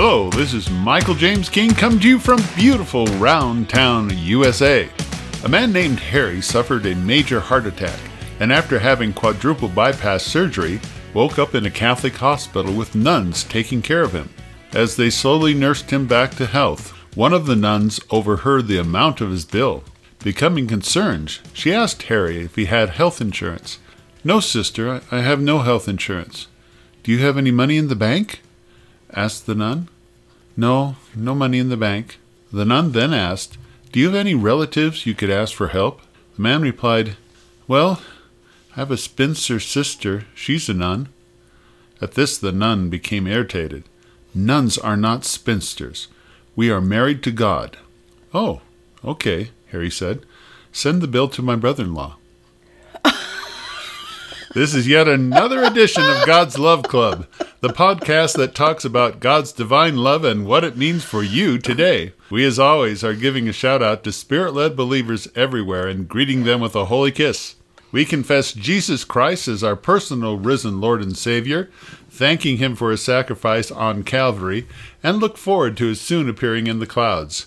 Hello, this is Michael James King coming to you from beautiful Roundtown, USA. A man named Harry suffered a major heart attack and after having quadruple bypass surgery, woke up in a Catholic hospital with nuns taking care of him. As they slowly nursed him back to health, one of the nuns overheard the amount of his bill. Becoming concerned, she asked Harry if he had health insurance. "No, sister, I have no health insurance." "Do you have any money in the bank?" asked the nun. "No, no money in the bank." The nun then asked, "Do you have any relatives you could ask for help?" The man replied, "Well, I have a spinster sister. She's a nun." At this, the nun became irritated. "Nuns are not spinsters. We are married to God." "Oh, okay," Harry said. "Send the bill to my brother-in-law." This is yet another edition of God's Love Club, the podcast that talks about God's divine love and what it means for you today. We, as always, are giving a shout-out to Spirit-led believers everywhere and greeting them with a holy kiss. We confess Jesus Christ as our personal risen Lord and Savior, thanking Him for His sacrifice on Calvary, and look forward to His soon appearing in the clouds.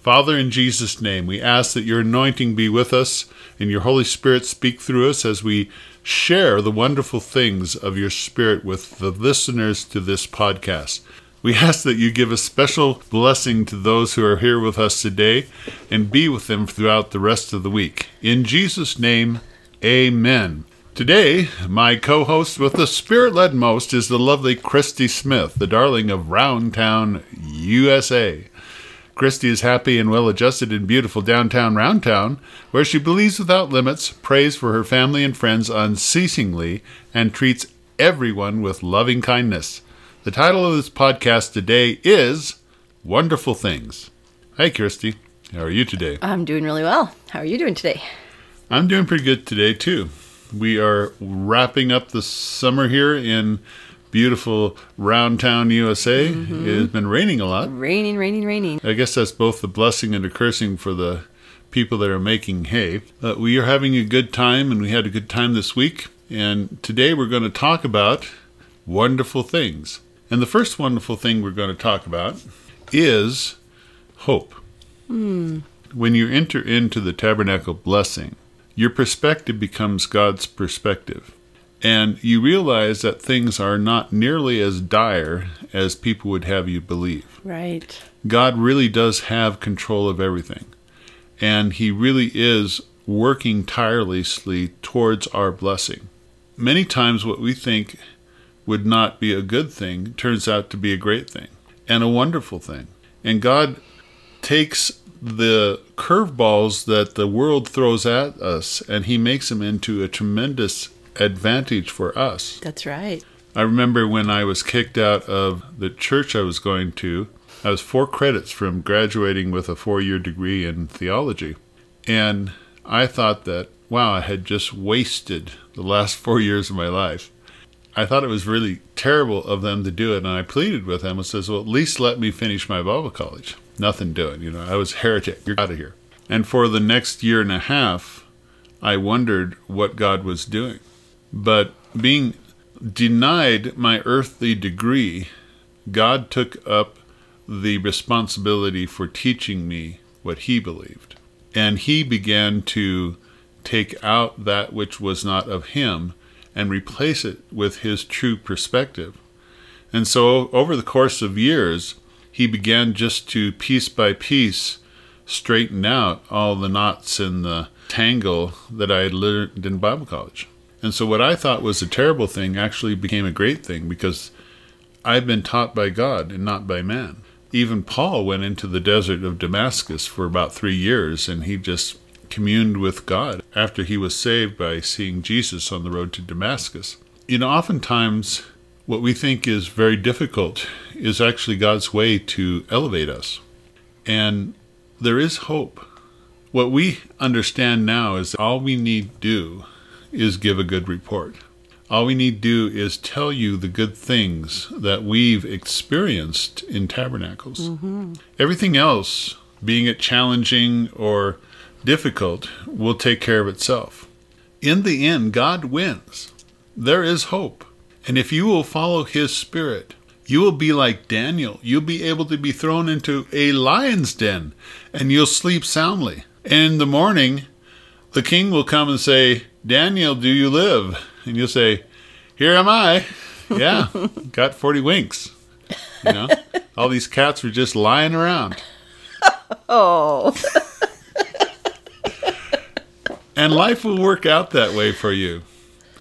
Father, in Jesus' name, we ask that your anointing be with us and your Holy Spirit speak through us as we share the wonderful things of your Spirit with the listeners to this podcast. We ask that you give a special blessing to those who are here with us today and be with them throughout the rest of the week. In Jesus' name, amen. Today, my co-host with the Spirit-led most is the lovely Christy Smith, the darling of Roundtown, USA. Christy is happy and well-adjusted in beautiful downtown Roundtown, where she believes without limits, prays for her family and friends unceasingly, and treats everyone with loving kindness. The title of this podcast today is Wonderful Things. Hey, Christy. How are you today? I'm doing really well. How are you doing today? I'm doing pretty good today, too. We are wrapping up the summer here in beautiful Roundtown, USA. Mm-hmm. It has been raining a lot. Raining. I guess that's both the blessing and the cursing for the people that are making hay. We are having a good time, and we had a good time this week. And today we're going to talk about wonderful things. And the first wonderful thing we're going to talk about is hope. Mm. When you enter into the tabernacle blessing, your perspective becomes God's perspective. And you realize that things are not nearly as dire as people would have you believe. Right. God really does have control of everything. And He really is working tirelessly towards our blessing. Many times what we think would not be a good thing turns out to be a great thing and a wonderful thing. And God takes the curveballs that the world throws at us and He makes them into a tremendous advantage for us. That's right. I remember when I was kicked out of the church I was going to, I was 4 credits from graduating with a 4-year degree in theology. And I thought that, wow, I had just wasted the last 4 years of my life. I thought it was really terrible of them to do it. And I pleaded with them and says, well, at least let me finish my Bible college. Nothing doing. You know, I was a heretic. You're out of here. And for the next year and a half, I wondered what God was doing. But being denied my earthly degree, God took up the responsibility for teaching me what He believed. And He began to take out that which was not of Him and replace it with His true perspective. And so over the course of years, He began just to piece by piece straighten out all the knots in the tangle that I had learned in Bible college. And so what I thought was a terrible thing actually became a great thing because I've been taught by God and not by man. Even Paul went into the desert of Damascus for about 3 years and he just communed with God after he was saved by seeing Jesus on the road to Damascus. You know, oftentimes what we think is very difficult is actually God's way to elevate us. And there is hope. What we understand now is all we need do is give a good report. All we need do is tell you the good things that we've experienced in Tabernacles. Mm-hmm. Everything else, being it challenging or difficult, will take care of itself. In the end, God wins. There is hope. And if you will follow His Spirit you will be like Daniel. You'll be able to be thrown into a lion's den, and you'll sleep soundly. And in the morning, the king will come and say, Daniel, do you live? And you'll say, here am I. Yeah, got 40 winks. You know, all these cats were just lying around. Oh. And life will work out that way for you,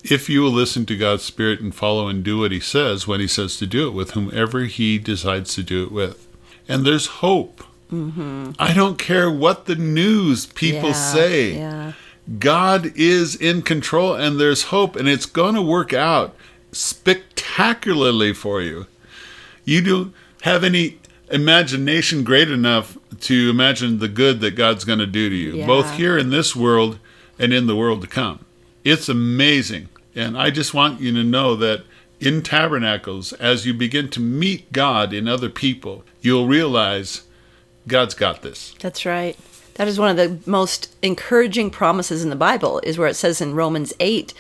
if you will listen to God's Spirit and follow and do what He says when He says to do it with whomever He decides to do it with. And there's hope. Mm-hmm. I don't care what the news people say. Yeah. God is in control, and there's hope, and it's going to work out spectacularly for you. You don't have any imagination great enough to imagine the good that God's going to do to you, both here in this world and in the world to come. It's amazing. And I just want you to know that in Tabernacles, as you begin to meet God in other people, you'll realize God's got this. That's right. That is one of the most encouraging promises in the Bible, is where it says in Romans 8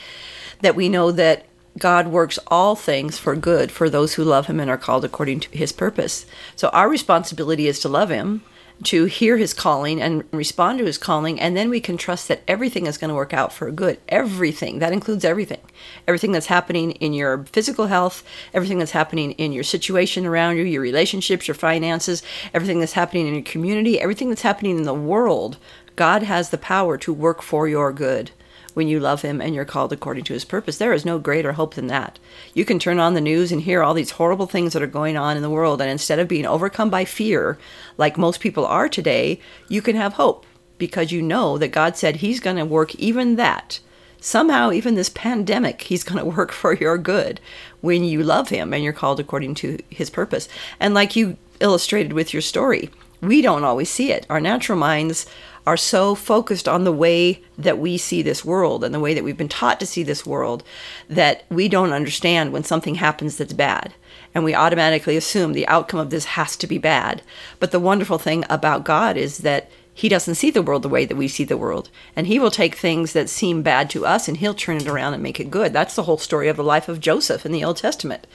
that we know that God works all things for good for those who love Him and are called according to His purpose. So our responsibility is to love Him, to hear His calling and respond to His calling, and then we can trust that everything is going to work out for good. Everything. That includes everything. Everything that's happening in your physical health, everything that's happening in your situation around you, your relationships, your finances, everything that's happening in your community, everything that's happening in the world. God has the power to work for your good when you love Him and you're called according to His purpose. There is no greater hope than that. You can turn on the news and hear all these horrible things that are going on in the world, and instead of being overcome by fear, like most people are today, you can have hope because you know that God said He's going to work even that. Somehow, even this pandemic, He's going to work for your good when you love Him and you're called according to His purpose. And like you illustrated with your story, we don't always see it. Our natural minds are so focused on the way that we see this world and the way that we've been taught to see this world that we don't understand when something happens that's bad. And we automatically assume the outcome of this has to be bad. But the wonderful thing about God is that He doesn't see the world the way that we see the world. And He will take things that seem bad to us and He'll turn it around and make it good. That's the whole story of the life of Joseph in the Old Testament.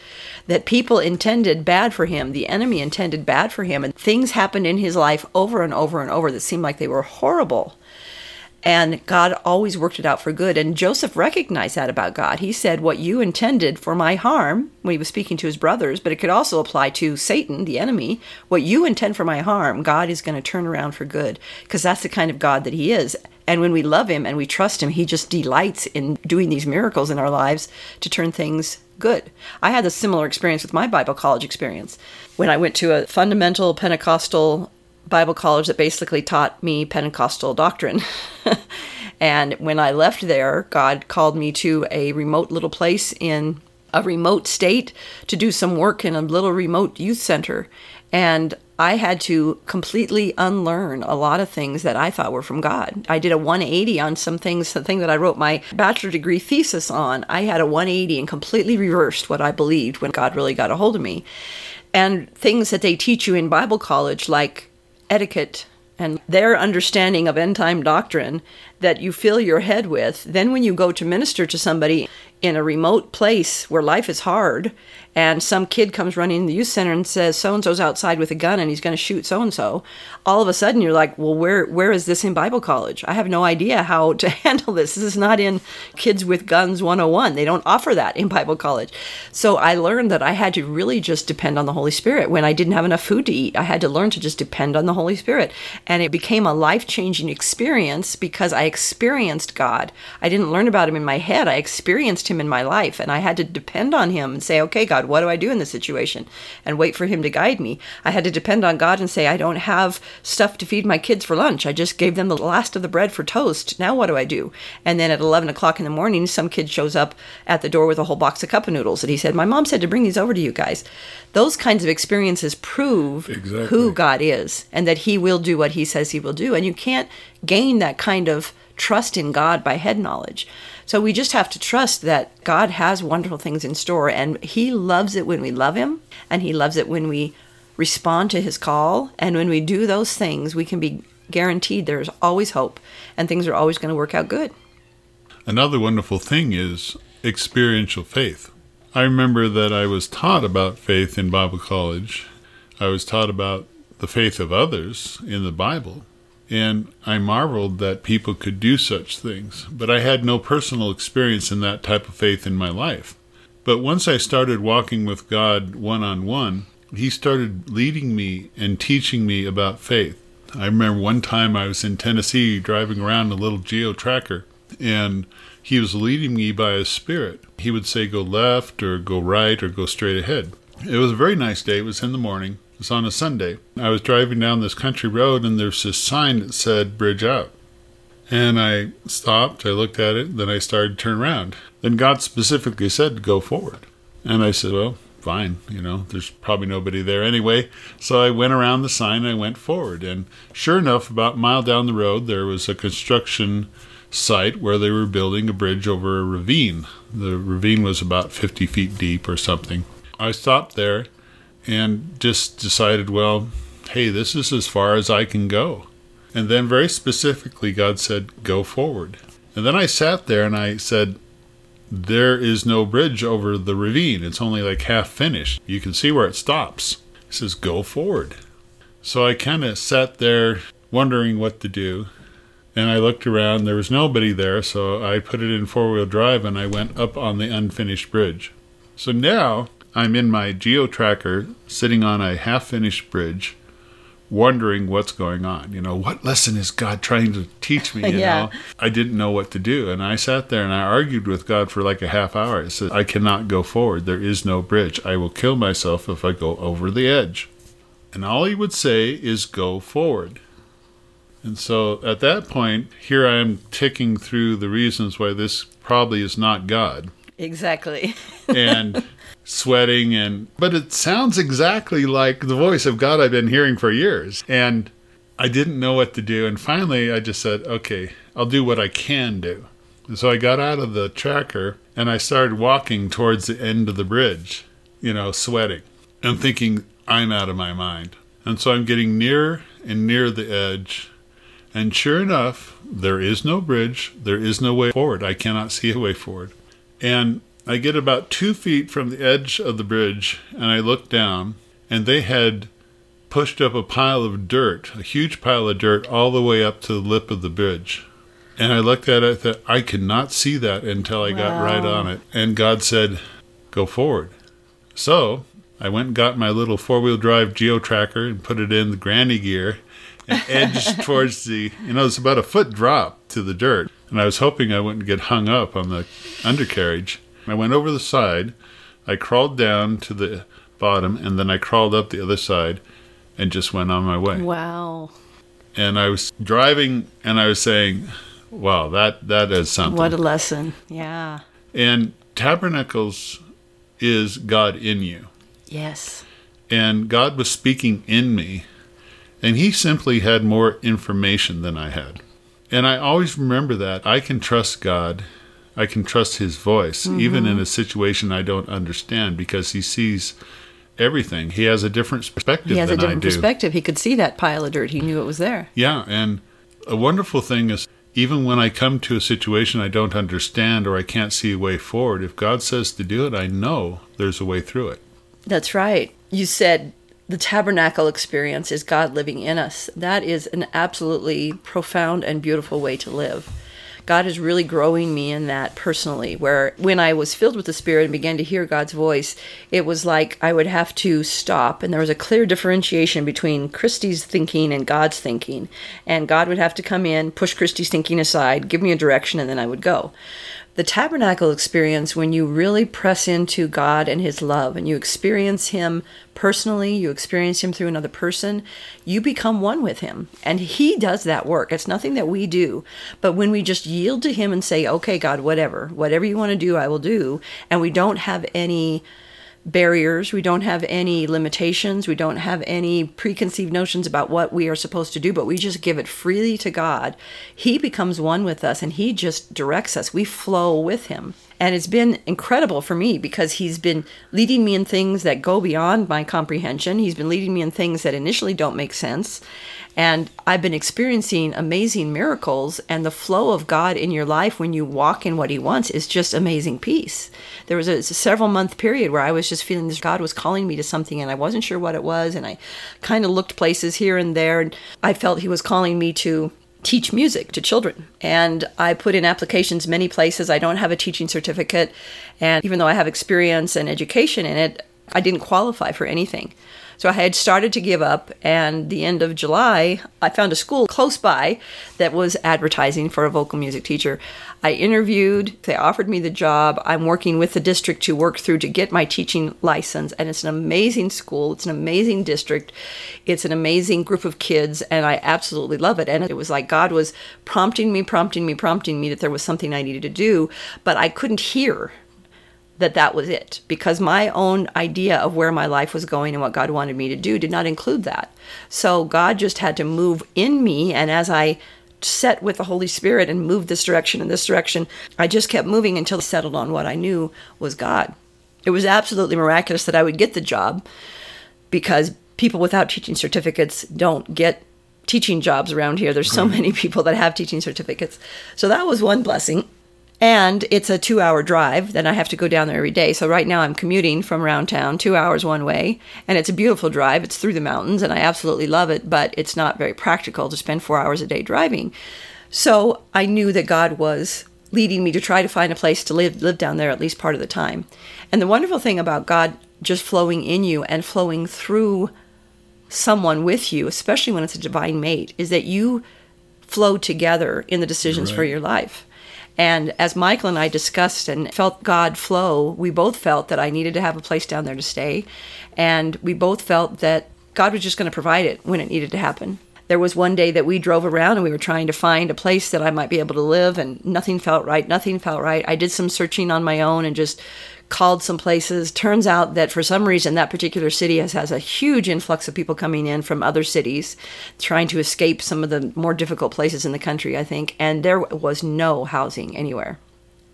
That people intended bad for him. The enemy intended bad for him. And things happened in his life over and over and over that seemed like they were horrible. And God always worked it out for good. And Joseph recognized that about God. He said, what you intended for my harm, when he was speaking to his brothers, but it could also apply to Satan, the enemy, what you intend for my harm, God is going to turn around for good, because that's the kind of God that He is. And when we love Him and we trust Him, He just delights in doing these miracles in our lives to turn things good. I had a similar experience with my Bible college experience. When I went to a fundamental Pentecostal Bible college that basically taught me Pentecostal doctrine. And when I left there, God called me to a remote little place in a remote state to do some work in a little remote youth center. And I had to completely unlearn a lot of things that I thought were from God. I did a 180 on some things, the thing that I wrote my bachelor degree thesis on. I had a 180 and completely reversed what I believed when God really got a hold of me. And things that they teach you in Bible college, like etiquette and their understanding of end time doctrine that you fill your head with. Then when you go to minister to somebody in a remote place where life is hard and some kid comes running in the youth center and says, so-and-so's outside with a gun and he's going to shoot so-and-so, all of a sudden you're like, well, where is this in Bible college? I have no idea how to handle this. This is not in Kids with Guns 101. They don't offer that in Bible college. So I learned that I had to really just depend on the Holy Spirit. When I didn't have enough food to eat, I had to learn to just depend on the Holy Spirit. And it became a life-changing experience because I experienced God. I didn't learn about Him in my head. I experienced Him in my life, and I had to depend on Him and say, okay, God, what do I do in this situation? And wait for Him to guide me. I had to depend on God and say, I don't have stuff to feed my kids for lunch. I just gave them the last of the bread for toast. Now what do I do? And then at 11 o'clock in the morning, some kid shows up at the door with a whole box of cup of noodles, and he said, my mom said to bring these over to you guys. Those kinds of experiences prove exactly who God is and that He will do what He says He will do. And you can't gain that kind of trust in God by head knowledge. So we just have to trust that God has wonderful things in store, and He loves it when we love Him, and He loves it when we respond to His call. And when we do those things, we can be guaranteed there's always hope, and things are always going to work out good. Another wonderful thing is experiential faith. I remember that I was taught about faith in Bible college. I was taught about the faith of others in the Bible, and I marveled that people could do such things, but I had no personal experience in that type of faith in my life. But once I started walking with God one-on-one, He started leading me and teaching me about faith. I remember one time I was in Tennessee driving around a little Geo Tracker, and He was leading me by His Spirit. He would say, go left or go right or go straight ahead. It was a very nice day. It was in the morning. It was on a Sunday. I was driving down this country road, and there's this sign that said, bridge out. And I stopped. I looked at it. Then I started to turn around. Then God specifically said to go forward. And I said, well, fine. You know, there's probably nobody there anyway. So I went around the sign. I went forward. And sure enough, about a mile down the road, there was a construction site where they were building a bridge over a ravine. The ravine was about 50 feet deep or something. I stopped there and just decided, well, hey, this is as far as I can go. And then very specifically, God said, go forward. And then I sat there and I said, there is no bridge over the ravine. It's only like half finished. You can see where it stops. He says, go forward. So I kind of sat there wondering what to do. And I looked around, there was nobody there, so I put it in four-wheel drive and I went up on the unfinished bridge. So now I'm in my Geo Tracker, sitting on a half-finished bridge, wondering what's going on. You know, what lesson is God trying to teach me? You know? I didn't know what to do. And I sat there and I argued with God for like a half hour. I said, I cannot go forward. There is no bridge. I will kill myself if I go over the edge. And all He would say is, go forward. And so at that point, here I am ticking through the reasons why this probably is not God. Exactly. And sweating, but it sounds exactly like the voice of God I've been hearing for years. And I didn't know what to do. And finally, I just said, okay, I'll do what I can do. And so I got out of the tracker and I started walking towards the end of the bridge, you know, sweating and thinking, I'm out of my mind. And so I'm getting nearer and nearer the edge. And sure enough, there is no bridge. There is no way forward. I cannot see a way forward. And I get about 2 feet from the edge of the bridge, and I look down, and they had pushed up a pile of dirt, a huge pile of dirt, all the way up to the lip of the bridge. And I looked at it, I thought, I could not see that until I got right on it. And God said, go forward. So I went and got my little four-wheel drive Geo Tracker and put it in the granny gear, and edged towards the, it's about a foot drop to the dirt. And I was hoping I wouldn't get hung up on the undercarriage. I went over the side, I crawled down to the bottom, and then I crawled up the other side and just went on my way. Wow. And I was driving and I was saying, wow, that is something. What a lesson. Yeah. And Tabernacles is God in you. Yes. And God was speaking in me. And He simply had more information than I had. And I always remember that. I can trust God. I can trust His voice, even in a situation I don't understand, because He sees everything. He has a different perspective than I do. He has a different perspective. He could see that pile of dirt. He knew it was there. Yeah, and a wonderful thing is, even when I come to a situation I don't understand or I can't see a way forward, if God says to do it, I know there's a way through it. That's right. You said the tabernacle experience is God living in us. That is an absolutely profound and beautiful way to live. God is really growing me in that personally, where when I was filled with the Spirit and began to hear God's voice, it was like I would have to stop, and there was a clear differentiation between Christy's thinking and God's thinking, and God would have to come in, push Christy's thinking aside, give me a direction, and then I would go. The tabernacle experience, when you really press into God and His love, and you experience Him personally, you experience Him through another person, you become one with Him. And He does that work. It's nothing that we do. But when we just yield to Him and say, okay, God, whatever you want to do, I will do, and we don't have any barriers, we don't have any limitations, we don't have any preconceived notions about what we are supposed to do, but we just give it freely to God. He becomes one with us and He just directs us. We flow with Him. And it's been incredible for me because he's been leading me in things that go beyond my comprehension. He's been leading me in things that initially don't make sense. And I've been experiencing amazing miracles, and the flow of God in your life when you walk in what he wants is just amazing peace. There was a several month period where I was just feeling this God was calling me to something and I wasn't sure what it was. And I kind of looked places here and there, and I felt he was calling me to teach music to children. And I put in applications many places. I don't have a teaching certificate. And even though I have experience and education in it, I didn't qualify for anything. So I had started to give up, and the end of July, I found a school close by that was advertising for a vocal music teacher. I interviewed, they offered me the job. I'm working with the district to work through to get my teaching license, and it's an amazing school. It's an amazing district. It's an amazing group of kids, and I absolutely love it. And it was like God was prompting me that there was something I needed to do, but I couldn't hear that was it, because my own idea of where my life was going and what God wanted me to do did not include that. So God just had to move in me, and as I sat with the Holy Spirit and moved this direction and this direction, I just kept moving until I settled on what I knew was God. It was absolutely miraculous that I would get the job, because people without teaching certificates don't get teaching jobs around here. There's so many people that have teaching certificates. So that was one blessing. And it's a 2-hour drive, then I have to go down there every day. So right now I'm commuting from Roundtown, 2 hours one way, and it's a beautiful drive. It's through the mountains, and I absolutely love it, but it's not very practical to spend 4 hours a day driving. So I knew that God was leading me to try to find a place to live down there at least part of the time. And the wonderful thing about God just flowing in you and flowing through someone with you, especially when it's a divine mate, is that you flow together in the decisions for your life. And as Michael and I discussed and felt God flow, we both felt that I needed to have a place down there to stay. And we both felt that God was just going to provide it when it needed to happen. There was one day that we drove around and we were trying to find a place that I might be able to live, and nothing felt right. I did some searching on my own and just called some places. Turns out that for some reason that particular city has a huge influx of people coming in from other cities trying to escape some of the more difficult places in the country, I think, and there was no housing anywhere.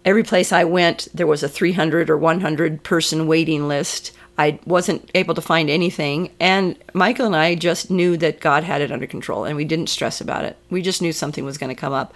Every place I went, there was a 300 or 100 person waiting list. I wasn't able to find anything, and Michael and I just knew that God had it under control, and we didn't stress about it. We just knew something was going to come up.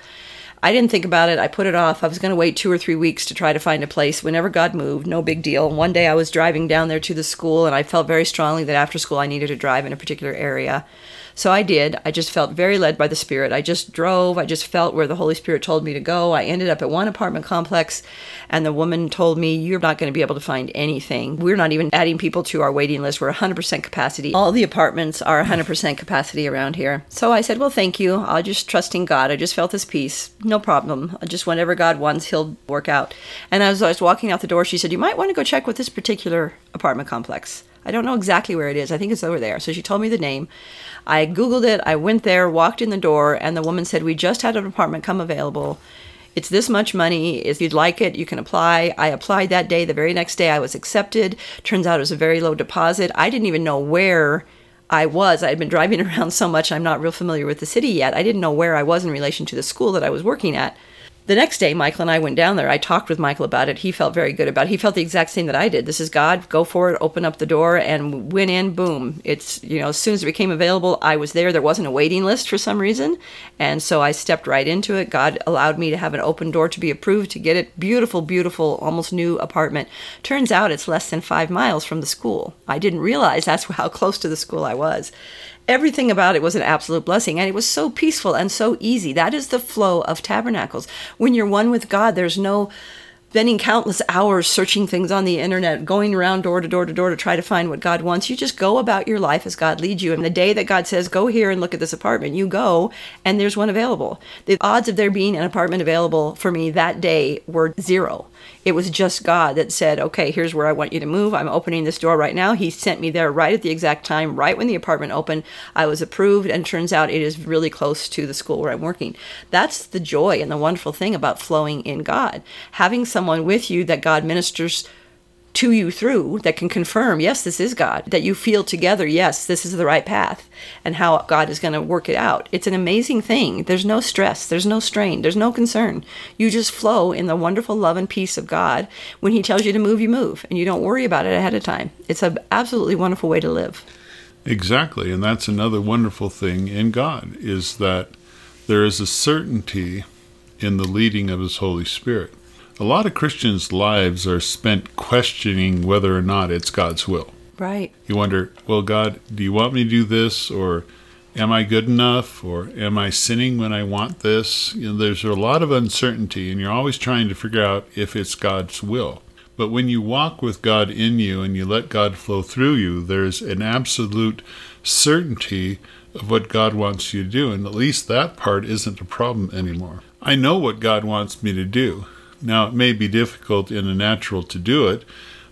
I didn't think about it. I put it off. I was going to wait 2 or 3 weeks to try to find a place whenever God moved. No big deal. One day I was driving down there to the school, and I felt very strongly that after school I needed to drive in a particular area. So I did. I just felt very led by the Spirit. I just drove. I just felt where the Holy Spirit told me to go. I ended up at one apartment complex, and the woman told me, "You're not going to be able to find anything. We're not even adding people to our waiting list. We're 100% capacity. All the apartments are 100% capacity around here." So I said, "Well, thank you. I'll just trust in God. I just felt this peace. No problem. Just whenever God wants, he'll work out." And as I was walking out the door, she said, "You might want to go check with this particular apartment complex. I don't know exactly where it is. I think it's over there." So she told me the name. I Googled it. I went there, walked in the door, and the woman said, "We just had an apartment come available. It's this much money. If you'd like it, you can apply." I applied that day. The very next day, I was accepted. Turns out it was a very low deposit. I didn't even know where I was. I had been driving around so much, I'm not real familiar with the city yet. I didn't know where I was in relation to the school that I was working at. The next day, Michael and I went down there. I talked with Michael about it. He felt very good about it. He felt the exact same that I did. This is God. Go for it. Open up the door, and went in. Boom. It's, you know, as soon as it became available, I was there. There wasn't a waiting list for some reason. And so I stepped right into it. God allowed me to have an open door to be approved to get it. Beautiful, beautiful, almost new apartment. Turns out it's less than 5 miles from the school. I didn't realize that's how close to the school I was. Everything about it was an absolute blessing, and it was so peaceful and so easy. That is the flow of Tabernacles. When you're one with God, there's no spending countless hours searching things on the internet, going around door to door to door to try to find what God wants. You just go about your life as God leads you. And the day that God says, "Go here and look at this apartment," you go, and there's one available. The odds of there being an apartment available for me that day were zero. It was just God that said, "Okay, here's where I want you to move. I'm opening this door right now." He sent me there right at the exact time, right when the apartment opened. I was approved, and turns out it is really close to the school where I'm working. That's the joy and the wonderful thing about flowing in God. Having someone with you that God ministers to you through that can confirm, yes, this is God, that you feel together, yes, this is the right path, and how God is going to work it out. It's an amazing thing. There's no stress. There's no strain. There's no concern. You just flow in the wonderful love and peace of God. When he tells you to move, you move, and you don't worry about it ahead of time. It's an absolutely wonderful way to live. Exactly, and that's another wonderful thing in God, is that there is a certainty in the leading of his Holy Spirit. A lot of Christians' lives are spent questioning whether or not it's God's will. Right. You wonder, well, God, do you want me to do this? Or am I good enough? Or am I sinning when I want this? You know, there's a lot of uncertainty, and you're always trying to figure out if it's God's will. But when you walk with God in you and you let God flow through you, there's an absolute certainty of what God wants you to do. And at least that part isn't a problem anymore. I know what God wants me to do. Now, it may be difficult in the natural to do it,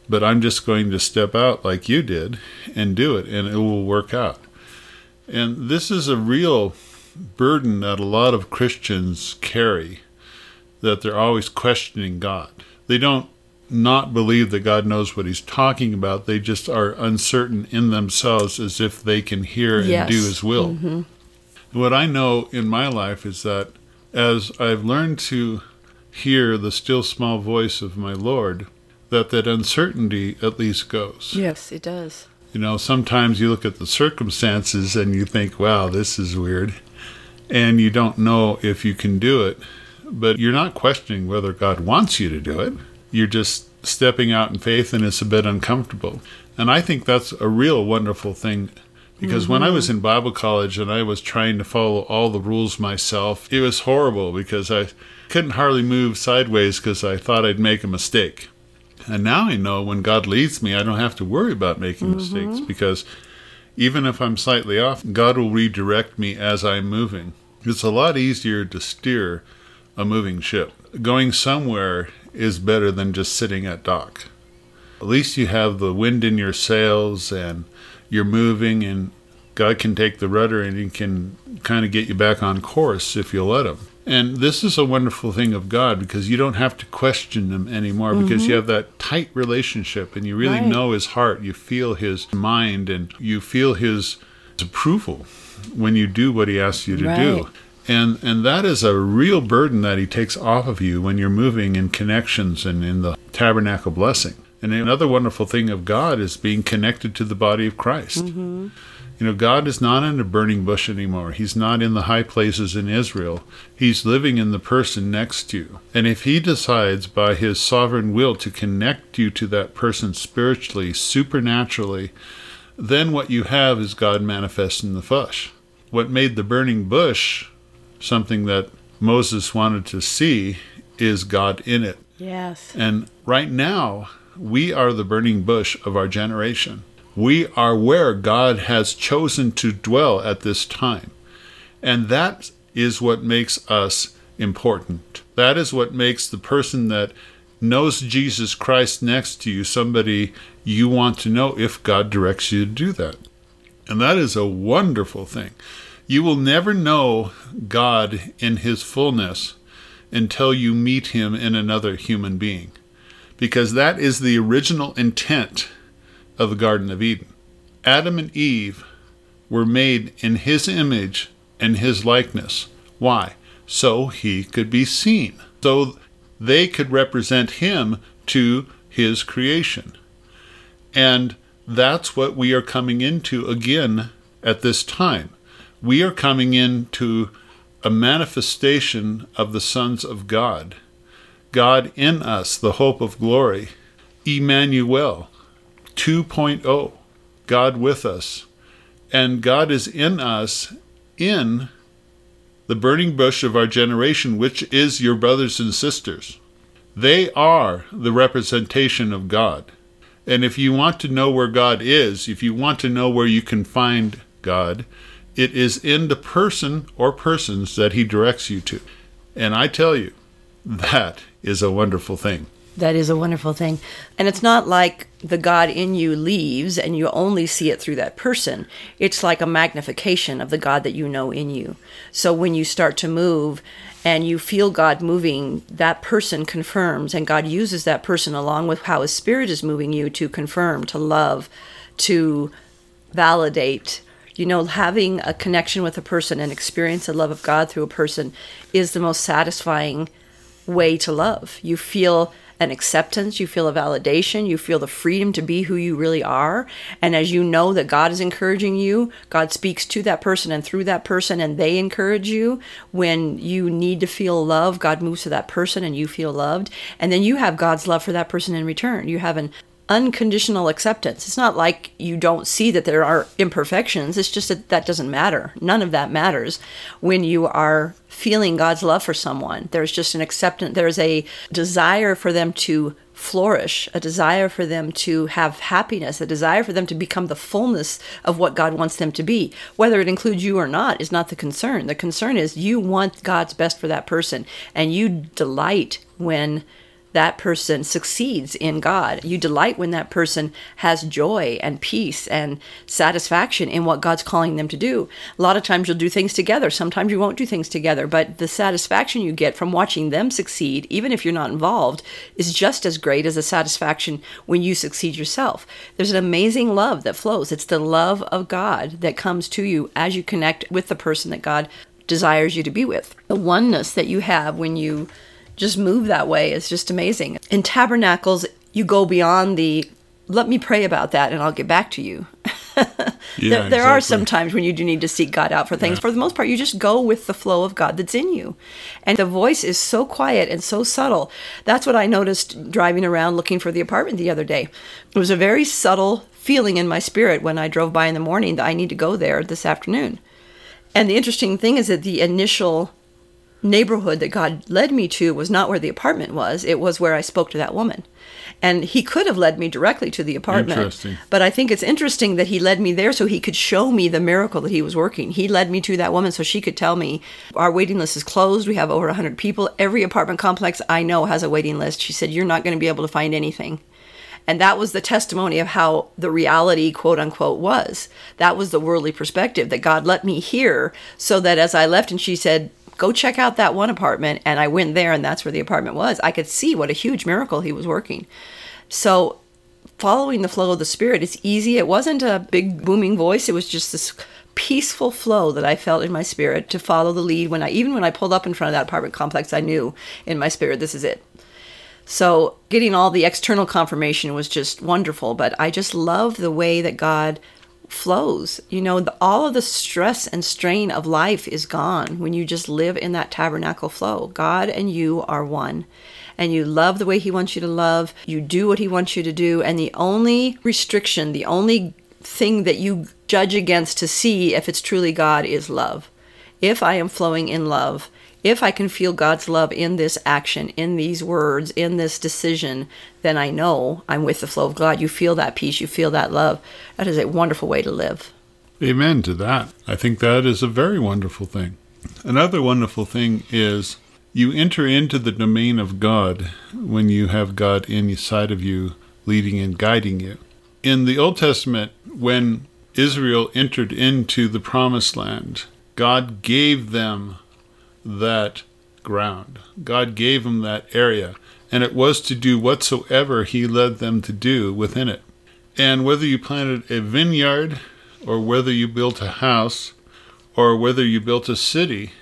but I'm just going to step out like you did and do it, and it will work out. And this is a real burden that a lot of Christians carry, that they're always questioning God. They don't not believe that God knows what he's talking about. They just are uncertain in themselves as if they can hear and do his will. Mm-hmm. What I know in my life is that as I've learned to hear the still small voice of my Lord, that uncertainty at least goes. Yes, it does. You know, sometimes you look at the circumstances and you think, wow, this is weird. And you don't know if you can do it, but you're not questioning whether God wants you to do it. You're just stepping out in faith, and it's a bit uncomfortable. And I think that's a real wonderful thing, because when I was in Bible college and I was trying to follow all the rules myself, it was horrible because I couldn't hardly move sideways because I thought I'd make a mistake. And now I know when God leads me, I don't have to worry about making mistakes, because even if I'm slightly off, God will redirect me as I'm moving. It's a lot easier to steer a moving ship. Going somewhere is better than just sitting at dock. At least you have the wind in your sails and you're moving, and God can take the rudder and he can kind of get you back on course if you let him. And this is a wonderful thing of God, because you don't have to question him anymore, because you have that tight relationship and you really know his heart. You feel his mind and you feel his approval when you do what he asks you to do. And that is a real burden that he takes off of you when you're moving in connections and in the tabernacle blessing. And another wonderful thing of God is being connected to the body of Christ. Mm-hmm. You know, God is not in a burning bush anymore. He's not in the high places in Israel. He's living in the person next to you. And if he decides by his sovereign will to connect you to that person spiritually, supernaturally, then what you have is God manifest in the flesh. What made the burning bush something that Moses wanted to see is God in it. Yes. And right now, we are the burning bush of our generation. We are where God has chosen to dwell at this time. And that is what makes us important. That is what makes the person that knows Jesus Christ next to you somebody you want to know, if God directs you to do that. And that is a wonderful thing. You will never know God in his fullness until you meet him in another human being, because that is the original intent of the Garden of Eden. Adam and Eve were made in his image and his likeness. Why? So he could be seen. So they could represent him to his creation. And that's what we are coming into again at this time. We are coming into a manifestation of the sons of God. God in us, the hope of glory. Emmanuel 2.0, God with us. And God is in us, in the burning bush of our generation, which is your brothers and sisters. They are the representation of God. And if you want to know where God is, if you want to know where you can find God, it is in the person or persons that he directs you to. And I tell you, that is a wonderful thing. That is a wonderful thing. And it's not like the God in you leaves and you only see it through that person. It's like a magnification of the God that you know in you. So when you start to move and you feel God moving, that person confirms, and God uses that person along with how His Spirit is moving you to confirm, to love, to validate. You know, having a connection with a person and experience the love of God through a person is the most satisfying way to love. You feel an acceptance, you feel a validation, you feel the freedom to be who you really are. And as you know that God is encouraging you, God speaks to that person and through that person, and they encourage you. When you need to feel love, God moves to that person and you feel loved. And then you have God's love for that person in return. You have an unconditional acceptance. It's not like you don't see that there are imperfections. It's just that that doesn't matter. None of that matters when you are feeling God's love for someone. There's just an acceptance. There's a desire for them to flourish, a desire for them to have happiness, a desire for them to become the fullness of what God wants them to be. Whether it includes you or not is not the concern. The concern is you want God's best for that person, and you delight when that person succeeds in God. You delight when that person has joy and peace and satisfaction in what God's calling them to do. A lot of times you'll do things together. Sometimes you won't do things together, but the satisfaction you get from watching them succeed, even if you're not involved, is just as great as the satisfaction when you succeed yourself. There's an amazing love that flows. It's the love of God that comes to you as you connect with the person that God desires you to be with. The oneness that you have when you just move that way is just amazing. In Tabernacles, you go beyond the, let me pray about that and I'll get back to you. There are some times when you do need to seek God out for things. Yeah. For the most part, you just go with the flow of God that's in you. And the voice is so quiet and so subtle. That's what I noticed driving around looking for the apartment the other day. It was a very subtle feeling in my spirit when I drove by in the morning that I need to go there this afternoon. And the interesting thing is that the initial neighborhood that God led me to was not where the apartment was. It was where I spoke to that woman. And He could have led me directly to the apartment. But I think it's interesting that He led me there so He could show me the miracle that He was working. He led me to that woman so she could tell me, our waiting list is closed. We have over 100 people. Every apartment complex I know has a waiting list. She said, you're not going to be able to find anything. And that was the testimony of how the reality, quote unquote, was. That was the worldly perspective that God let me hear so that as I left and she said, go check out that one apartment, and I went there, and that's where the apartment was. I could see what a huge miracle He was working. So following the flow of the Spirit, it's easy. It wasn't a big booming voice. It was just this peaceful flow that I felt in my spirit to follow the lead. Even when I pulled up in front of that apartment complex, I knew in my spirit, this is it. So getting all the external confirmation was just wonderful, but I just love the way that God flows. You know, all of the stress and strain of life is gone when you just live in that tabernacle flow. God and you are one, and you love the way He wants you to love. You do what He wants you to do, and the only restriction, the only thing that you judge against to see if it's truly God is love. If I am flowing in love, if I can feel God's love in this action, in these words, in this decision, then I know I'm with the flow of God. You feel that peace. You feel that love. That is a wonderful way to live. Amen to that. I think that is a very wonderful thing. Another wonderful thing is you enter into the domain of God when you have God inside of you, leading and guiding you. In the Old Testament, when Israel entered into the Promised Land, God gave them that ground. God gave them that area, and it was to do whatsoever He led them to do within it. And whether you planted a vineyard, or whether you built a house, or whether you built a city,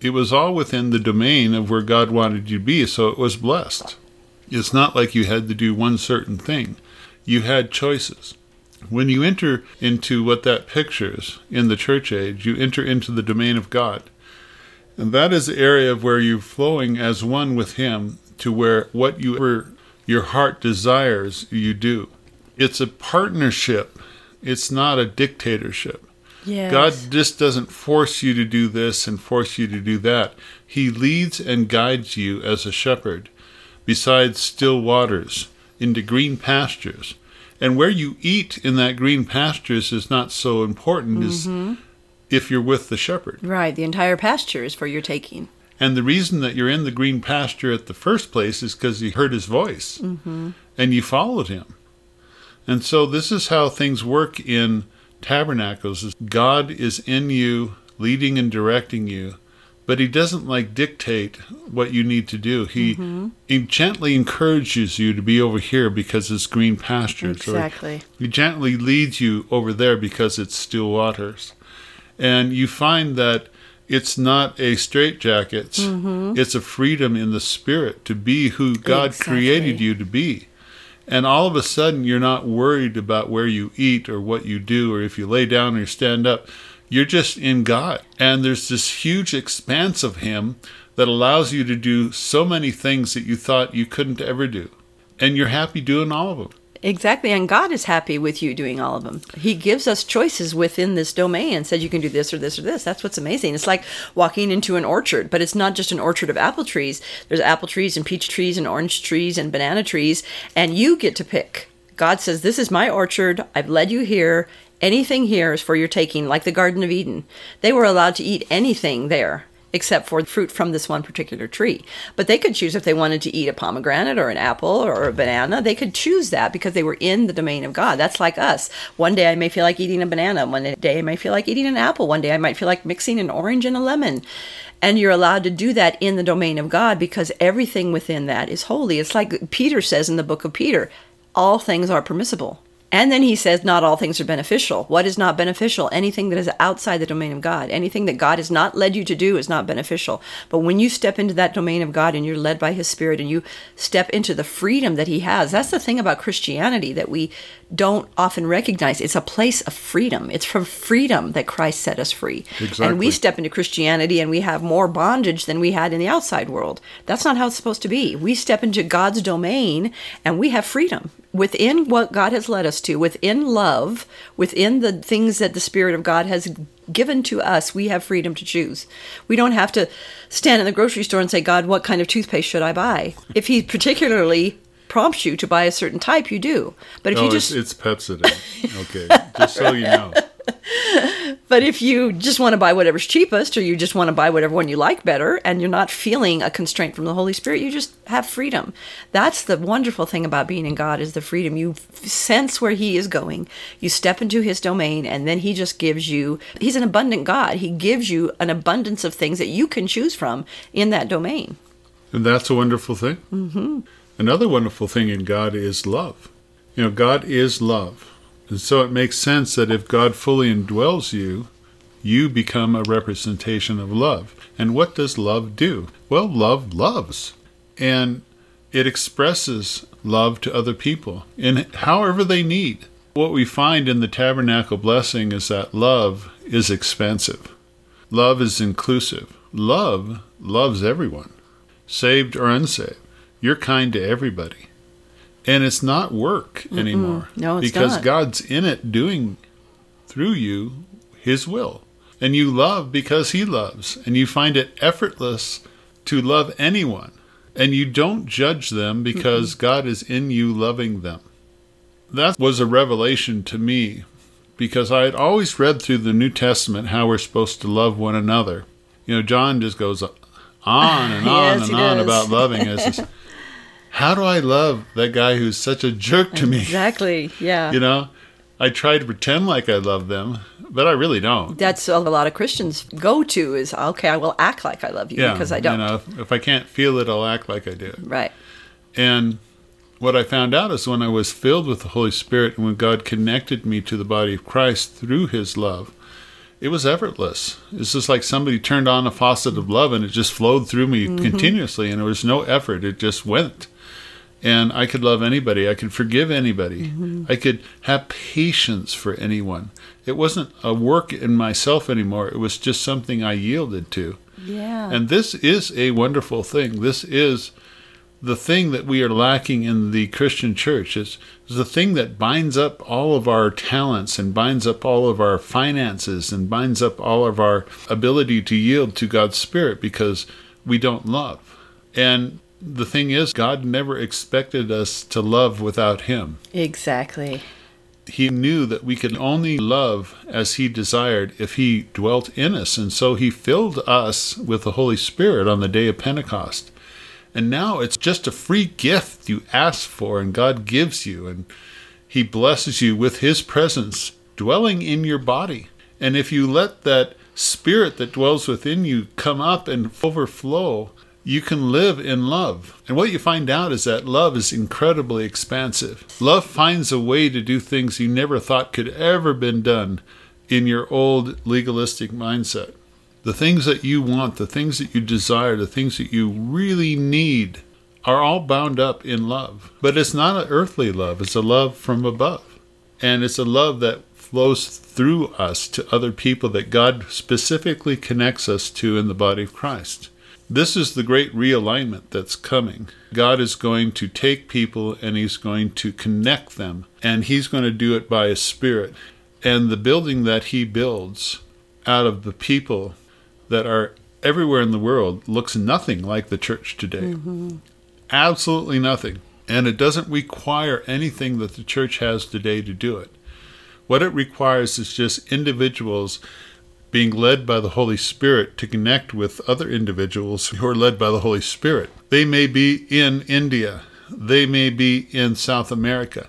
it was all within the domain of where God wanted you to be, so it was blessed. It's not like you had to do one certain thing. You had choices. When you enter into what that pictures in the church age, you enter into the domain of God. And that is the area of where you're flowing as one with Him to where whatever your heart desires, you do. It's a partnership. It's not a dictatorship. Yes. God just doesn't force you to do this and force you to do that. He leads and guides you as a shepherd beside still waters into green pastures. And where you eat in that green pastures is not so important. Mm-hmm. If you're with the shepherd. Right, the entire pasture is for your taking. And the reason that you're in the green pasture at the first place is because you heard His voice, mm-hmm. and you followed Him. And so this is how things work in Tabernacles. God is in you, leading and directing you But he doesn't dictate what you need to do. He gently encourages you to be over here because it's green pastures. Exactly. Or he gently leads you over there because it's still waters. And you find that it's not a straitjackets. Mm-hmm. It's a freedom in the spirit to be who God created you to be. And all of a sudden, you're not worried about where you eat or what you do or if you lay down or stand up. You're just in God. And there's this huge expanse of Him that allows you to do so many things that you thought you couldn't ever do. And you're happy doing all of them. Exactly. And God is happy with you doing all of them. He gives us choices within this domain and said you can do this or this or this. That's what's amazing. It's like walking into an orchard, but it's not just an orchard of apple trees. There's apple trees and peach trees and orange trees and banana trees, and you get to pick. God says, this is my orchard. I've led you here. Anything here is for your taking, like the Garden of Eden. They were allowed to eat anything there except for fruit from this one particular tree. But they could choose if they wanted to eat a pomegranate or an apple or a banana. They could choose that because they were in the domain of God. That's like us. One day I may feel like eating a banana. One day I may feel like eating an apple. One day I might feel like mixing an orange and a lemon. And you're allowed to do that in the domain of God because everything within that is holy. It's like Peter says in the book of Peter, all things are permissible. And then he says, not all things are beneficial. What is not beneficial? Anything that is outside the domain of God. Anything that God has not led you to do is not beneficial. But when you step into that domain of God and you're led by His Spirit and you step into the freedom that He has, that's the thing about Christianity that we don't often recognize. It's a place of freedom. It's from freedom that Christ set us free. Exactly. And we step into Christianity and we have more bondage than we had in the outside world. That's not how it's supposed to be. We step into God's domain and we have freedom within what God has led us to, within love, within the things that the Spirit of God has given to us. We have freedom to choose. We don't have to stand in the grocery store and say, God, what kind of toothpaste should I buy? If He particularly prompts you to buy a certain type, you do. But if it's Pepsodent. Okay, just so you know. But if you just want to buy whatever's cheapest, or you just want to buy whatever one you like better, and you're not feeling a constraint from the Holy Spirit, you just have freedom. That's the wonderful thing about being in God, is the freedom. You sense where He is going. You step into His domain, and then He just gives you, He's an abundant God. He gives you an abundance of things that you can choose from in that domain. And that's a wonderful thing. Mm-hmm. Another wonderful thing in God is love. You know, God is love. And so it makes sense that if God fully indwells you, you become a representation of love. And what does love do? Well, love loves. And it expresses love to other people in however they need. What we find in the tabernacle blessing is that love is expansive. Love is inclusive. Love loves everyone, saved or unsaved. You're kind to everybody. And it's not work anymore. No, it's because not. God's in it doing through you His will. And you love because He loves. And you find it effortless to love anyone. And you don't judge them because God is in you loving them. That was a revelation to me because I had always read through the New Testament how we're supposed to love one another. You know, John just goes on and on and on about loving us. How do I love that guy who's such a jerk to me? Exactly, yeah. You know, I try to pretend like I love them, but I really don't. That's a lot of Christians go to is, okay, I will act like I love you because I don't. You know, if I can't feel it, I'll act like I do. Right. And what I found out is when I was filled with the Holy Spirit and when God connected me to the body of Christ through His love, it was effortless. It's just like somebody turned on a faucet of love and it just flowed through me continuously and there was no effort. It just went. And I could love anybody. I could forgive anybody. I could have patience for anyone. It wasn't a work in myself anymore. It was just something I yielded to. Yeah. And this is a wonderful thing. This is the thing that we are lacking in the Christian church. It's the thing that binds up all of our talents and binds up all of our finances and binds up all of our ability to yield to God's Spirit because we don't love. And the thing is, God never expected us to love without Him. Exactly. He knew that we could only love as He desired if He dwelt in us. And so He filled us with the Holy Spirit on the day of Pentecost. And now it's just a free gift you ask for and God gives you. And He blesses you with His presence dwelling in your body. And if you let that Spirit that dwells within you come up and overflow, you can live in love. And what you find out is that love is incredibly expansive. Love finds a way to do things you never thought could ever been done in your old legalistic mindset. The things that you want, the things that you desire, the things that you really need are all bound up in love. But it's not an earthly love, it's a love from above. And it's a love that flows through us to other people that God specifically connects us to in the body of Christ. This is the great realignment that's coming. God is going to take people and he's going to connect them. And he's going to do it by his Spirit. And the building that he builds out of the people that are everywhere in the world looks nothing like the church today. Mm-hmm. Absolutely nothing. And it doesn't require anything that the church has today to do it. What it requires is just individuals being led by the Holy Spirit to connect with other individuals who are led by the Holy Spirit. They may be in India. They may be in South America.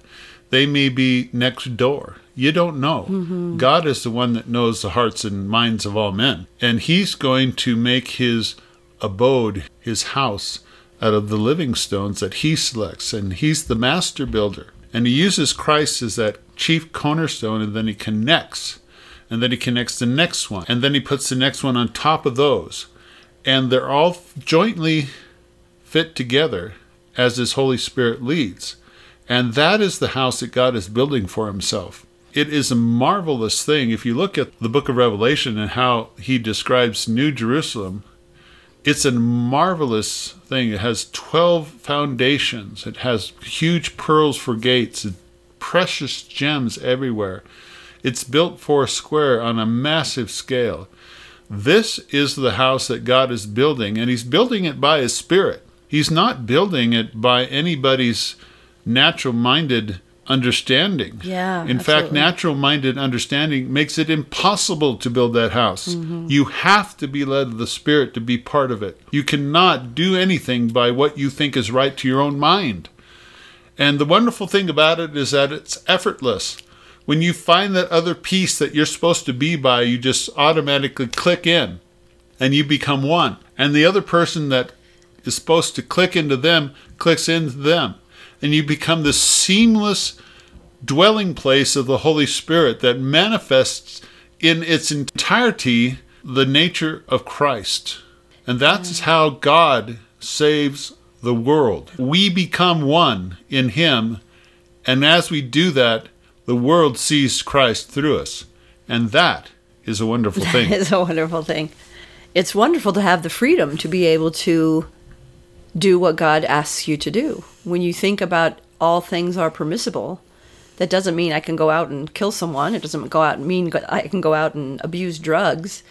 They may be next door. You don't know. Mm-hmm. God is the one that knows the hearts and minds of all men. And he's going to make his abode, his house, out of the living stones that he selects. And he's the master builder. And he uses Christ as that chief cornerstone, and then he connects. And then he connects the next one. And then he puts the next one on top of those. And they're all jointly fit together as his Holy Spirit leads. And that is the house that God is building for himself. It is a marvelous thing. If you look at the book of Revelation and how he describes New Jerusalem, it's a marvelous thing. It has 12 foundations. It has huge pearls for gates, precious gems everywhere. It's built four square on a massive scale. This is the house that God is building, and he's building it by his Spirit. He's not building it by anybody's natural-minded understanding. Yeah, in fact, natural-minded understanding makes it impossible to build that house. Mm-hmm. You have to be led of the Spirit to be part of it. You cannot do anything by what you think is right to your own mind. And the wonderful thing about it is that it's effortless. When you find that other piece that you're supposed to be by, you just automatically click in and you become one. And the other person that is supposed to click into them, clicks into them. And you become the seamless dwelling place of the Holy Spirit that manifests in its entirety the nature of Christ. And that's how God saves the world. We become one in him. And as we do that, the world sees Christ through us, and that is a wonderful thing. That is a wonderful thing. It's wonderful to have the freedom to be able to do what God asks you to do. When you think about all things are permissible, that doesn't mean I can go out and kill someone. It doesn't mean I can go out and abuse drugs.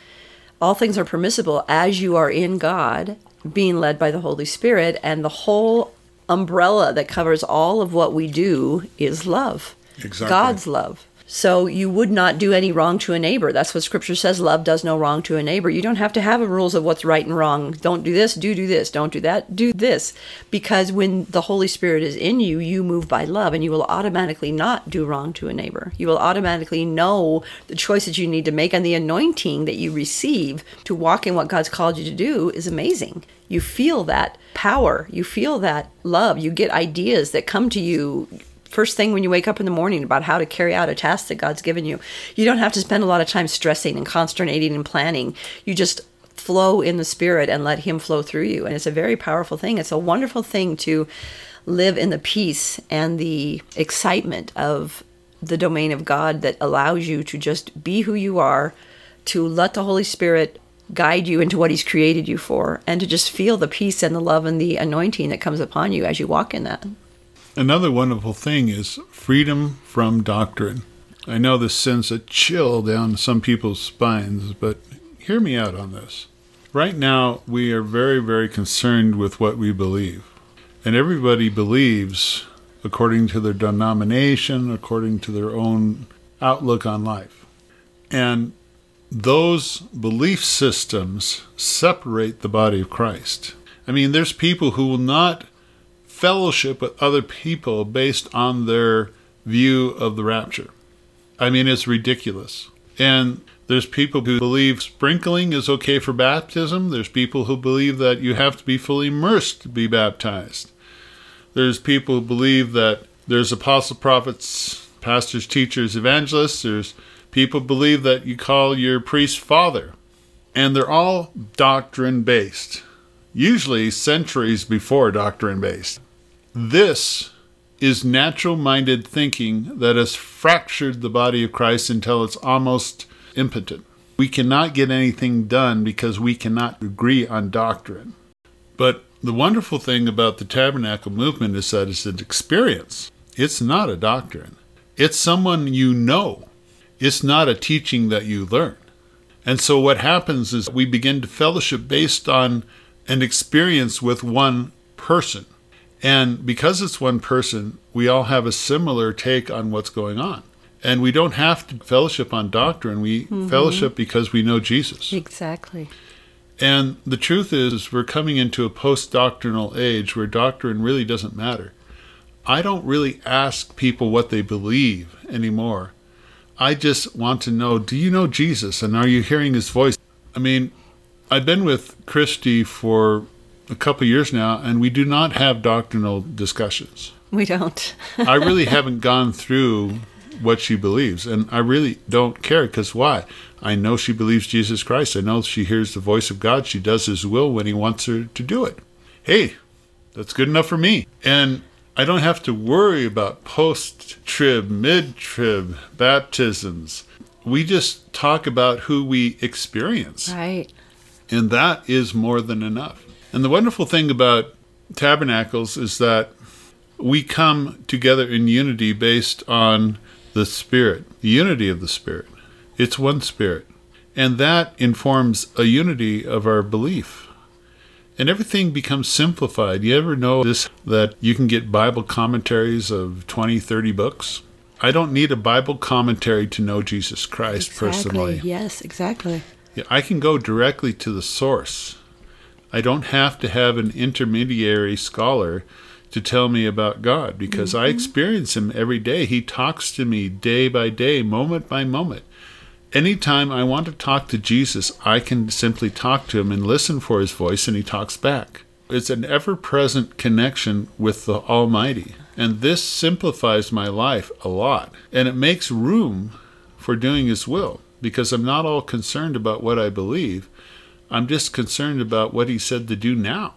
All things are permissible as you are in God, being led by the Holy Spirit, and the whole umbrella that covers all of what we do is love. Exactly. God's love. So you would not do any wrong to a neighbor. That's what Scripture says. Love does no wrong to a neighbor. You don't have to have rules of what's right and wrong. Don't do this, do this, don't do that, do this. Because when the Holy Spirit is in you, you move by love, and you will automatically not do wrong to a neighbor. You will automatically know the choices you need to make, and the anointing that you receive to walk in what God's called you to do is amazing. You feel that power. You feel that love. You get ideas that come to you first thing when you wake up in the morning about how to carry out a task that God's given you. You don't have to spend a lot of time stressing and consternating and planning. You just flow in the Spirit and let him flow through you. And it's a very powerful thing. It's a wonderful thing to live in the peace and the excitement of the domain of God that allows you to just be who you are, to let the Holy Spirit guide you into what he's created you for, and to just feel the peace and the love and the anointing that comes upon you as you walk in that. Another wonderful thing is freedom from doctrine. I know this sends a chill down some people's spines, but hear me out on this. Right now, we are very, very concerned with what we believe. And everybody believes according to their denomination, according to their own outlook on life. And those belief systems separate the body of Christ. I mean, there's people who will not fellowship with other people based on their view of the rapture. I mean, it's ridiculous. And There's people who believe sprinkling is okay for baptism. There's people who believe that you have to be fully immersed to be baptized. There's people who believe that there's apostles, prophets, pastors, teachers, evangelists. There's people who believe that you call your priest father. And they're all doctrine-based, usually centuries before doctrine-based. This is natural-minded thinking that has fractured the body of Christ until it's almost impotent. We cannot get anything done because we cannot agree on doctrine. But the wonderful thing about the tabernacle movement is that it's an experience. It's not a doctrine. It's someone you know. It's not a teaching that you learn. And so what happens is we begin to fellowship based on an experience with one person. And because it's one person, we all have a similar take on what's going on. And we don't have to fellowship on doctrine. We fellowship because we know Jesus. Exactly. And the truth is we're coming into a post-doctrinal age where doctrine really doesn't matter. I don't really ask people what they believe anymore. I just want to know, do you know Jesus? And are you hearing his voice? I mean, I've been with Christy for a couple years now, and we do not have doctrinal discussions. We don't. I really haven't gone through what she believes, and I really don't care, because why? I know she believes Jesus Christ. I know she hears the voice of God. She does his will when he wants her to do it. Hey, that's good enough for me. And I don't have to worry about post-trib, mid-trib baptisms. We just talk about who we experience. Right. And that is more than enough. And the wonderful thing about Tabernacles is that we come together in unity based on the Spirit, the unity of the Spirit. It's one Spirit. And that informs a unity of our belief. And everything becomes simplified. You ever notice that you can get Bible commentaries of 20, 30 books? I don't need a Bible commentary to know Jesus Christ personally. Yes, exactly. Yeah, I can go directly to the source. I don't have to have an intermediary scholar to tell me about God, because I experience him every day. He talks to me day by day, moment by moment. Anytime I want to talk to Jesus, I can simply talk to him and listen for his voice, and he talks back. It's an ever-present connection with the Almighty. And this simplifies my life a lot. And it makes room for doing his will, because I'm not all concerned about what I believe. I'm just concerned about what he said to do now.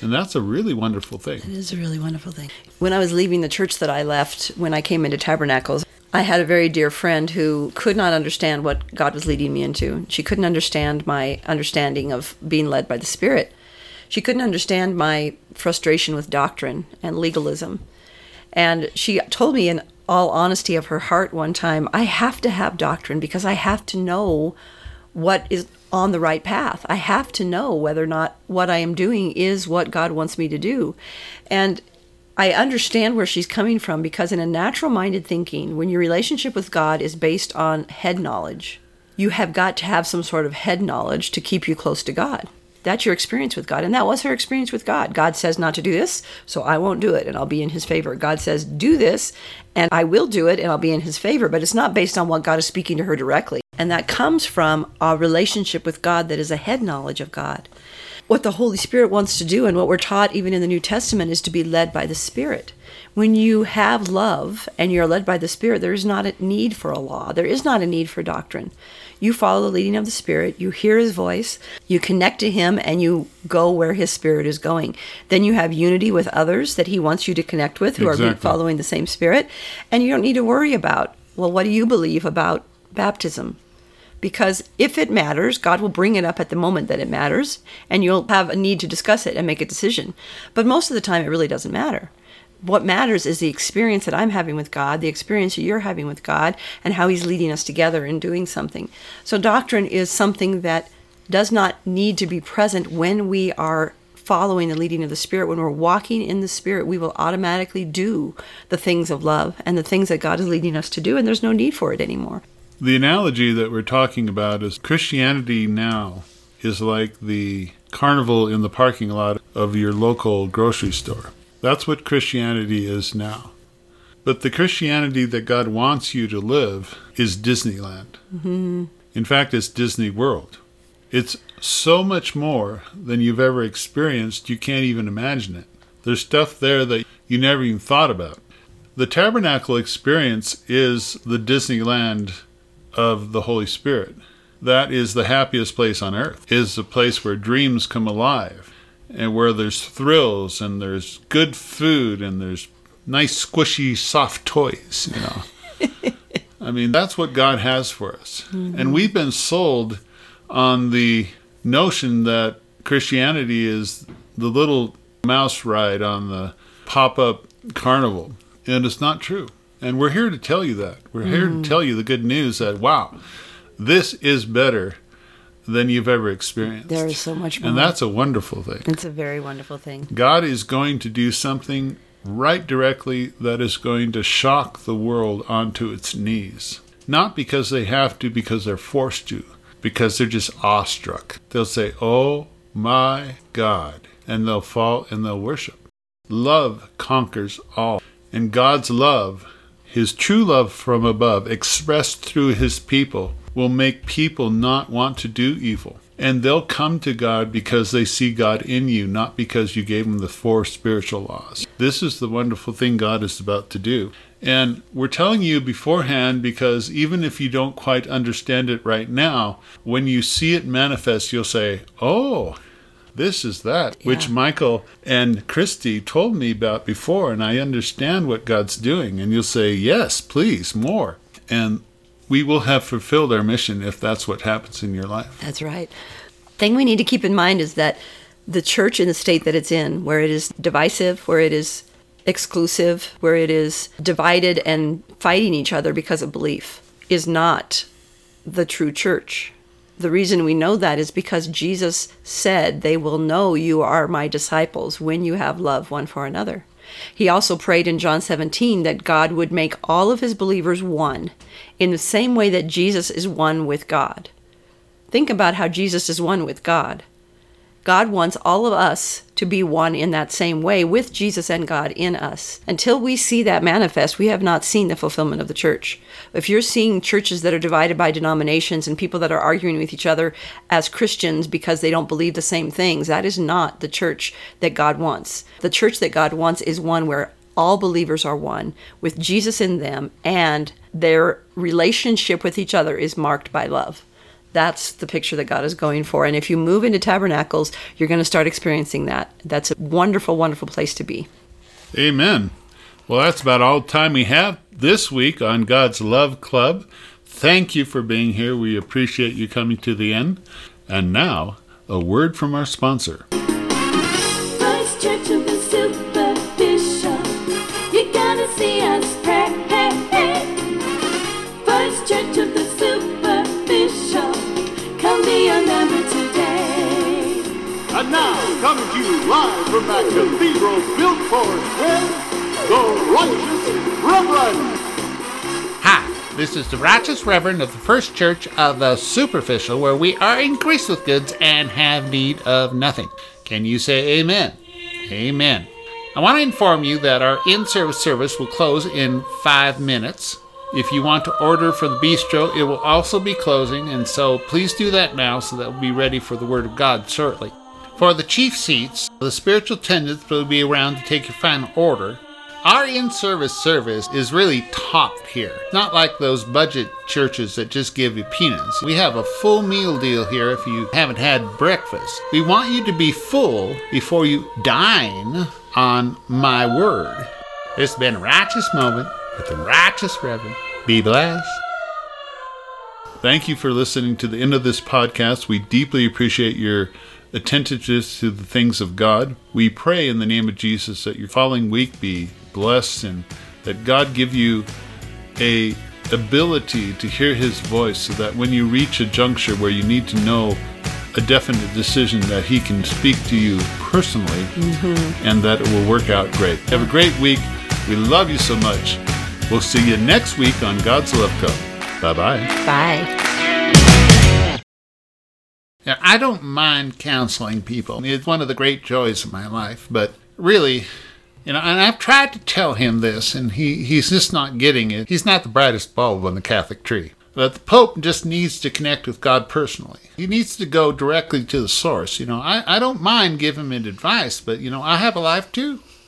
And that's a really wonderful thing. It is a really wonderful thing. When I was leaving the church that I left, when I came into Tabernacles, I had a very dear friend who could not understand what God was leading me into. She couldn't understand my understanding of being led by the Spirit. She couldn't understand my frustration with doctrine and legalism. And she told me in all honesty of her heart one time, I have to have doctrine because I have to know what is on the right path. I have to know whether or not what I am doing is what God wants me to do. And I understand where she's coming from, because in a natural-minded thinking, when your relationship with God is based on head knowledge, you have got to have some sort of head knowledge to keep you close to God. That's your experience with God. And that was her experience with God. God says not to do this, so I won't do it, and I'll be in his favor. God says, do this, and I will do it, and I'll be in his favor. But it's not based on what God is speaking to her directly. And that comes from a relationship with God that is a head knowledge of God. What the Holy Spirit wants to do, and what we're taught even in the New Testament, is to be led by the Spirit. When you have love and you're led by the Spirit, there is not a need for a law. There is not a need for doctrine. You follow the leading of the Spirit. You hear his voice. You connect to him, and you go where his Spirit is going. Then you have unity with others that he wants you to connect with, who are following the same Spirit. And you don't need to worry about, well, what do you believe about baptism? Because if it matters, God will bring it up at the moment that it matters, and you'll have a need to discuss it and make a decision. But most of the time, it really doesn't matter. What matters is the experience that I'm having with God, the experience that you're having with God, and how he's leading us together in doing something. So doctrine is something that does not need to be present when we are following the leading of the Spirit. When we're walking in the Spirit, we will automatically do the things of love and the things that God is leading us to do, and there's no need for it anymore. The analogy that we're talking about is Christianity now is like the carnival in the parking lot of your local grocery store. That's what Christianity is now. But the Christianity that God wants you to live is Disneyland. Mm-hmm. In fact, it's Disney World. It's so much more than you've ever experienced, you can't even imagine it. There's stuff there that you never even thought about. The tabernacle experience is the Disneyland of the Holy Spirit. That is the happiest place on earth. It is the place where dreams come alive and where there's thrills and there's good food and there's nice, squishy, soft toys, you know. I mean, that's what God has for us. Mm-hmm. And we've been sold on the notion that Christianity is the little mouse ride on the pop-up carnival. And it's not true. And we're here to tell you that. We're here to tell you the good news that, wow, this is better than you've ever experienced. There is so much more. And that's a wonderful thing. It's a very wonderful thing. God is going to do something right directly that is going to shock the world onto its knees. Not because they have to, because they're forced to, because they're just awestruck. They'll say, oh my God, and they'll fall and they'll worship. Love conquers all. And God's love, his true love from above, expressed through his people, will make people not want to do evil. And they'll come to God because they see God in you, not because you gave them the four spiritual laws. This is the wonderful thing God is about to do. And we're telling you beforehand because even if you don't quite understand it right now, when you see it manifest, you'll say, oh, this is that, which Michael and Christy told me about before, and I understand what God's doing. And you'll say, yes, please, more. And we will have fulfilled our mission if that's what happens in your life. That's right. The thing we need to keep in mind is that the church in the state that it's in, where it is divisive, where it is exclusive, where it is divided and fighting each other because of belief, is not the true church. The reason we know that is because Jesus said, they will know you are my disciples when you have love one for another. He also prayed in John 17 that God would make all of his believers one in the same way that Jesus is one with God. Think about how Jesus is one with God. God wants all of us to be one in that same way with Jesus and God in us. Until we see that manifest, we have not seen the fulfillment of the church. If you're seeing churches that are divided by denominations and people that are arguing with each other as Christians because they don't believe the same things, that is not the church that God wants. The church that God wants is one where all believers are one with Jesus in them, and their relationship with each other is marked by love. That's the picture that God is going for. And if you move into Tabernacles, you're going to start experiencing that. That's a wonderful, wonderful place to be. Amen. Well, that's about all the time we have this week on God's Love Club. Thank you for being here. We appreciate you coming to the end. And now, a word from our sponsor. First Church of the Superficial. You gotta see us pray. First Church of the And now, coming to you live from that cathedral built for us with the Righteous Reverend. Hi, this is the Righteous Reverend of the First Church of the Superficial, where we are increased with goods and have need of nothing. Can you say amen? Amen. I want to inform you that our in-service service will close in 5 minutes. If you want to order for the bistro, it will also be closing, and so please do that now so that we'll be ready for the Word of God shortly. For the chief seats, the spiritual attendants will be around to take your final order. Our in-service service is really top here. It's not like those budget churches that just give you peanuts. We have a full meal deal here if you haven't had breakfast. We want you to be full before you dine on my Word. This has been a Righteous Moment with the Righteous Reverend. Be blessed. Thank you for listening to the end of this podcast. We deeply appreciate your attentiveness to the things of God. We pray in the name of Jesus that your following week be blessed and that God give you a ability to hear his voice so that when you reach a juncture where you need to know a definite decision that he can speak to you personally and that it will work out great. Have a great week. We love you so much. We'll see you next week on God's Love Club. Bye-bye. Bye. Now, I don't mind counseling people. It's one of the great joys of my life. But really, you know, and I've tried to tell him this, and he's just not getting it. He's not the brightest bulb on the Catholic tree. But the Pope just needs to connect with God personally. He needs to go directly to the source. You know, I don't mind giving him advice, but, you know, I have a life too.